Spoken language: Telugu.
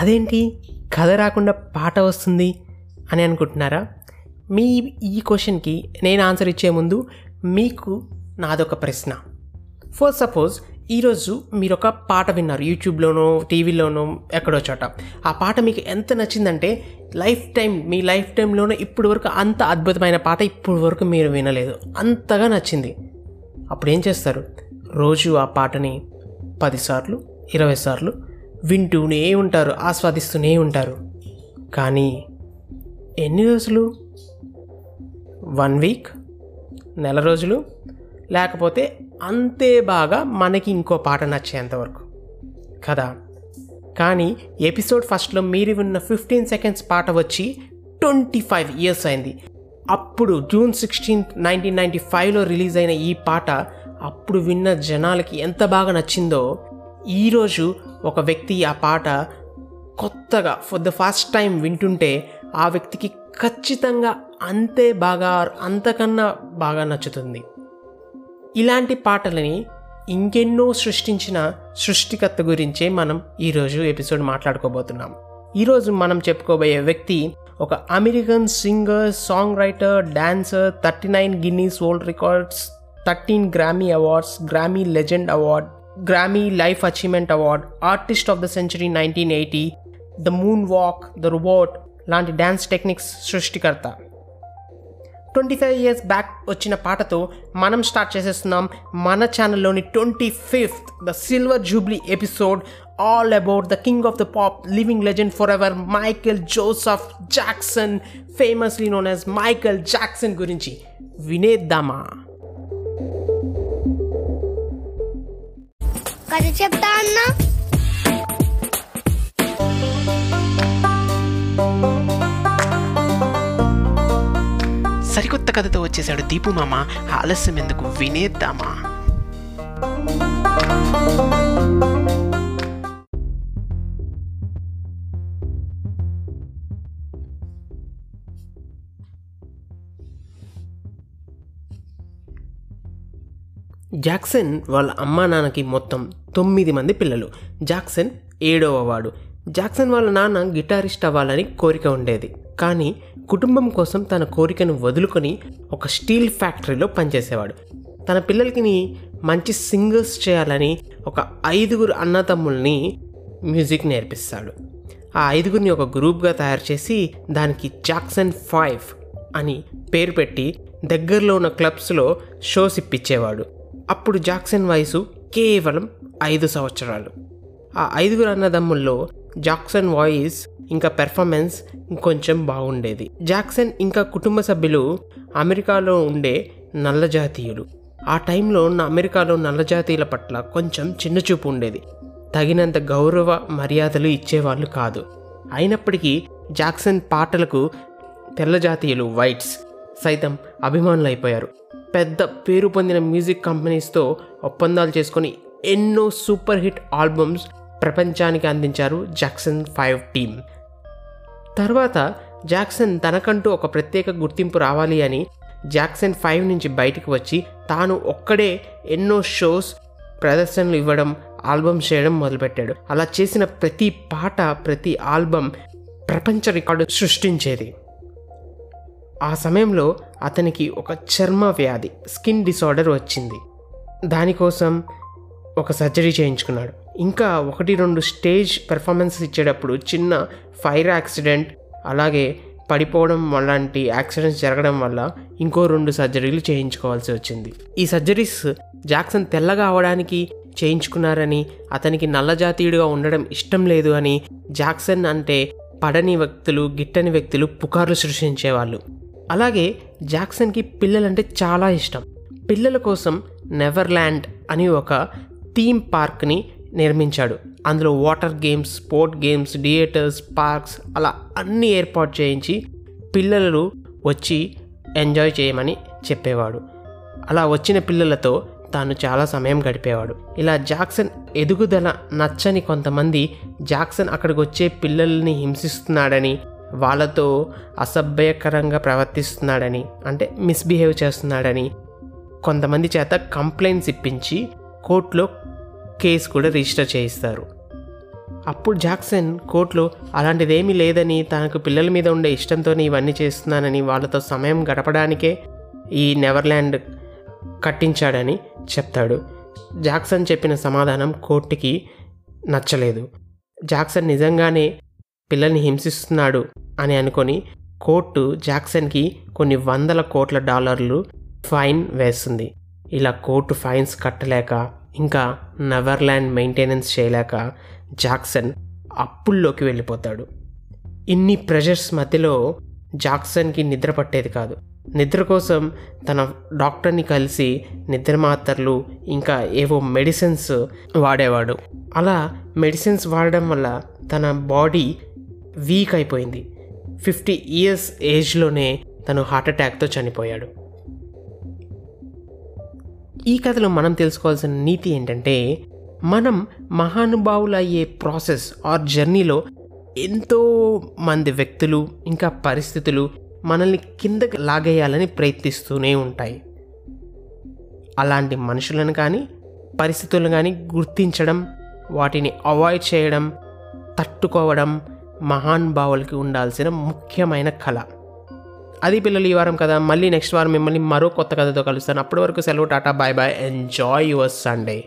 అదేంటి కథ రాకుండా పాట వస్తుంది అని అనుకుంటున్నారా? మీ ఈ క్వశ్చన్కి నేను ఆన్సర్ ఇచ్చే ముందు మీకు నాదొక ప్రశ్న. ఫర్ సపోజ్ ఈరోజు మీరు ఒక పాట విన్నారు, యూట్యూబ్లోనో టీవీలోనో ఎక్కడో చోట. ఆ పాట మీకు ఎంత నచ్చిందంటే మీ లైఫ్ టైంలోనే ఇప్పుడు వరకు అంత అద్భుతమైన పాట ఇప్పుడు వరకు మీరు వినలేదు, అంతగా నచ్చింది. అప్పుడు ఏం చేస్తారు? రోజు ఆ పాటని 10 సార్లు 20 సార్లు వింటూనే ఉంటారు, ఆస్వాదిస్తూనే ఉంటారు. కానీ ఎన్ని రోజులు? 1 వీక్, నెల రోజులు, లేకపోతే అంతే బాగా మనకి ఇంకో పాట నచ్చేంతవరకు కదా. కానీ ఎపిసోడ్ ఫస్ట్లో మీరు విన్న 15 సెకండ్స్ పాట వచ్చి 25 years అయింది. అప్పుడు June 16, 1995లో రిలీజ్ అయిన ఈ పాట అప్పుడు విన్న జనాలకి ఎంత బాగా నచ్చిందో, ఈరోజు ఒక వ్యక్తి ఆ పాట కొత్తగా ఫర్ ద ఫస్ట్ టైం వింటుంటే ఆ వ్యక్తికి ఖచ్చితంగా అంతే బాగా, అంతకన్నా బాగా నచ్చుతుంది. ఇలాంటి పాటలని ఇంకెన్నో సృష్టించిన సృష్టికర్త గురించే మనం ఈరోజు ఎపిసోడ్ మాట్లాడుకోబోతున్నాం. ఈరోజు మనం చెప్పుకోబోయే వ్యక్తి ఒక American singer, songwriter, dancer, 39 Guinness World Records, 13 Grammy Awards, Grammy legend award, Grammy life achievement award, artist of the century 1980, the moonwalk, the robot లాంటి డ్యాన్స్ టెక్నిక్స్ సృష్టికర్త. 25 years బ్యాక్ వచ్చిన పాటతో మనం స్టార్ట్ చేసేస్తున్నాం మన ఛానల్లోని 25th the silver jubilee episode, all about the king of the pop, living legend forever, Michael Joseph Jackson, famously known as Michael Jackson గురించి వినేద్దామా? సరికొత్త కథతో వచ్చేసాడు దీపు మామ. ఆలస్యం ఎందుకు, వినేద్దామా? జాక్సన్ వాళ్ళ అమ్మా నాన్నకి మొత్తం 9 మంది పిల్లలు. జాక్సన్ 7వ వాడు. జాక్సన్ వాళ్ళ నాన్న గిటారిస్ట్ అవ్వాలని కోరిక ఉండేది, కానీ కుటుంబం కోసం తన కోరికను వదులుకొని ఒక స్టీల్ ఫ్యాక్టరీలో పనిచేసేవాడు. తన పిల్లలకి మంచి సింగర్స్ చేయాలని ఒక 5 అన్నతమ్ముల్ని మ్యూజిక్ నేర్పిస్తాడు. ఆ 5గురిని ఒక గ్రూప్గా తయారు చేసి దానికి Jackson 5 అని పేరు పెట్టి దగ్గరలో ఉన్న క్లబ్స్లో షోస్ ఇప్పించేవాడు. అప్పుడు జాక్సన్ వయసు కేవలం 5 సంవత్సరాలు. ఆ 5 అన్నదమ్ముల్లో జాక్సన్ వాయిస్ ఇంకా పెర్ఫార్మెన్స్ ఇంకొంచెం బాగుండేది. జాక్సన్ ఇంకా కుటుంబ సభ్యులు అమెరికాలో ఉండే నల్లజాతీయులు. ఆ టైంలో అమెరికాలో నల్లజాతీయుల పట్ల కొంచెం చిన్నచూపు ఉండేది, తగినంత గౌరవ మర్యాదలు ఇచ్చేవాళ్ళు కాదు. అయినప్పటికీ జాక్సన్ పాటలకు తెల్లజాతీయులు, వైట్స్ సైతం అభిమానులు అయిపోయారు. పెద్ద పేరు పొందిన మ్యూజిక్ కంపెనీస్తో ఒప్పందాలు చేసుకొని ఎన్నో సూపర్ హిట్ ఆల్బమ్స్ ప్రపంచానికి అందించారు Jackson 5 టీం. తర్వాత జాక్సన్ తనకంటూ ఒక ప్రత్యేక గుర్తింపు రావాలి అని Jackson 5 నుంచి బయటకు వచ్చి తాను ఒక్కడే ఎన్నో షోస్, ప్రదర్శనలు ఇవ్వడం, ఆల్బమ్స్ చేయడం మొదలుపెట్టాడు. అలా చేసిన ప్రతి పాట, ప్రతి ఆల్బమ్ ప్రపంచ రికార్డు సృష్టించేది. ఆ సమయంలో అతనికి ఒక చర్మ వ్యాధి, స్కిన్ డిసార్డర్ వచ్చింది. దానికోసం ఒక సర్జరీ చేయించుకున్నాడు. ఇంకా 1-2 స్టేజ్ పెర్ఫార్మెన్సెస్ ఇచ్చేటప్పుడు చిన్న ఫైర్ యాక్సిడెంట్, అలాగే పడిపోవడం అలాంటి యాక్సిడెంట్స్ జరగడం వల్ల ఇంకో 2 సర్జరీలు చేయించుకోవాల్సి వచ్చింది. ఈ సర్జరీస్ జాక్సన్ తెల్లగా అవడానికి చేయించుకున్నారని, అతనికి నల్లజాతీయుడిగా ఉండడం ఇష్టం లేదు అని జాక్సన్ అంటే పడని వ్యక్తులు, గిట్టని వ్యక్తులు పుకార్లు సృష్టించేవాళ్ళు. అలాగే జాక్సన్కి పిల్లలంటే చాలా ఇష్టం. పిల్లల కోసం నెవర్ల్యాండ్ అని ఒక థీమ్ పార్క్ని నిర్మించాడు. అందులో water games, sport games, theatres, parks అలా అన్నీ ఏర్పాటు చేయించి పిల్లలు వచ్చి ఎంజాయ్ చేయమని చెప్పేవాడు. అలా వచ్చిన పిల్లలతో తాను చాలా సమయం గడిపేవాడు. ఇలా జాక్సన్ ఎదుగుదల నచ్చని కొంతమంది జాక్సన్ అక్కడికి వచ్చే పిల్లల్ని హింసిస్తున్నాడని, వాళ్ళతో అసభ్యకరంగా ప్రవర్తిస్తున్నాడని, అంటే మిస్బిహేవ్ చేస్తున్నాడని కొంతమంది చేత కంప్లైంట్స్ ఇప్పించి కోర్టులో కేసు కూడా రిజిస్టర్ చేయిస్తారు. అప్పుడు జాక్సన్ కోర్టులో అలాంటిదేమీ లేదని, తనకు పిల్లల మీద ఉండే ఇష్టంతోనే ఇవన్నీ చేస్తున్నానని, వాళ్ళతో సమయం గడపడానికే ఈ నెవర్ల్యాండ్ కట్టించాడని చెప్తాడు. జాక్సన్ చెప్పిన సమాధానం కోర్టుకి నచ్చలేదు. జాక్సన్ నిజంగానే పిల్లల్ని హింసిస్తున్నాడు అని అనుకొని కోర్టు జాక్సన్కి కొన్ని వందల కోట్ల డాలర్లు ఫైన్ వేస్తుంది. ఇలా కోర్టు ఫైన్స్ కట్టలేక, ఇంకా నెవర్ల్యాండ్ మెయింటెనెన్స్ చేయలేక జాక్సన్ అప్పుల్లోకి వెళ్ళిపోతాడు. ఇన్ని ప్రెషర్స్ మధ్యలో జాక్సన్కి నిద్ర పట్టేది కాదు. నిద్ర కోసం తన డాక్టర్ని కలిసి నిద్ర మాత్రలు, ఇంకా ఏవో మెడిసిన్స్ వాడేవాడు. అలా మెడిసిన్స్ వాడడం వల్ల తన బాడీ వీక్ అయిపోయింది. 50 years ఏజ్లోనే తను హార్ట్అటాక్తో చనిపోయాడు. ఈ కథలో మనం తెలుసుకోవాల్సిన నీతి ఏంటంటే, మనం మహానుభావులు అయ్యే ప్రాసెస్ ఆర్ జర్నీలో ఎంతో మంది వ్యక్తులు ఇంకా పరిస్థితులు మనల్ని కిందకి లాగేయాలని ప్రయత్నిస్తూనే ఉంటాయి. అలాంటి మనుషులను కానీ పరిస్థితులను కానీ గుర్తించడం, వాటిని అవాయిడ్ చేయడం, తట్టుకోవడం మహానుభావులకి ఉండాల్సిన ముఖ్యమైన కళ. అది పిల్లలు ఈ వారం కదా. మళ్ళీ నెక్స్ట్ వారం మిమ్మల్ని మరో కొత్త కథతో కలుస్తాను. అప్పటి వరకు సెలవు, tata, bye bye. Enjoy your Sunday.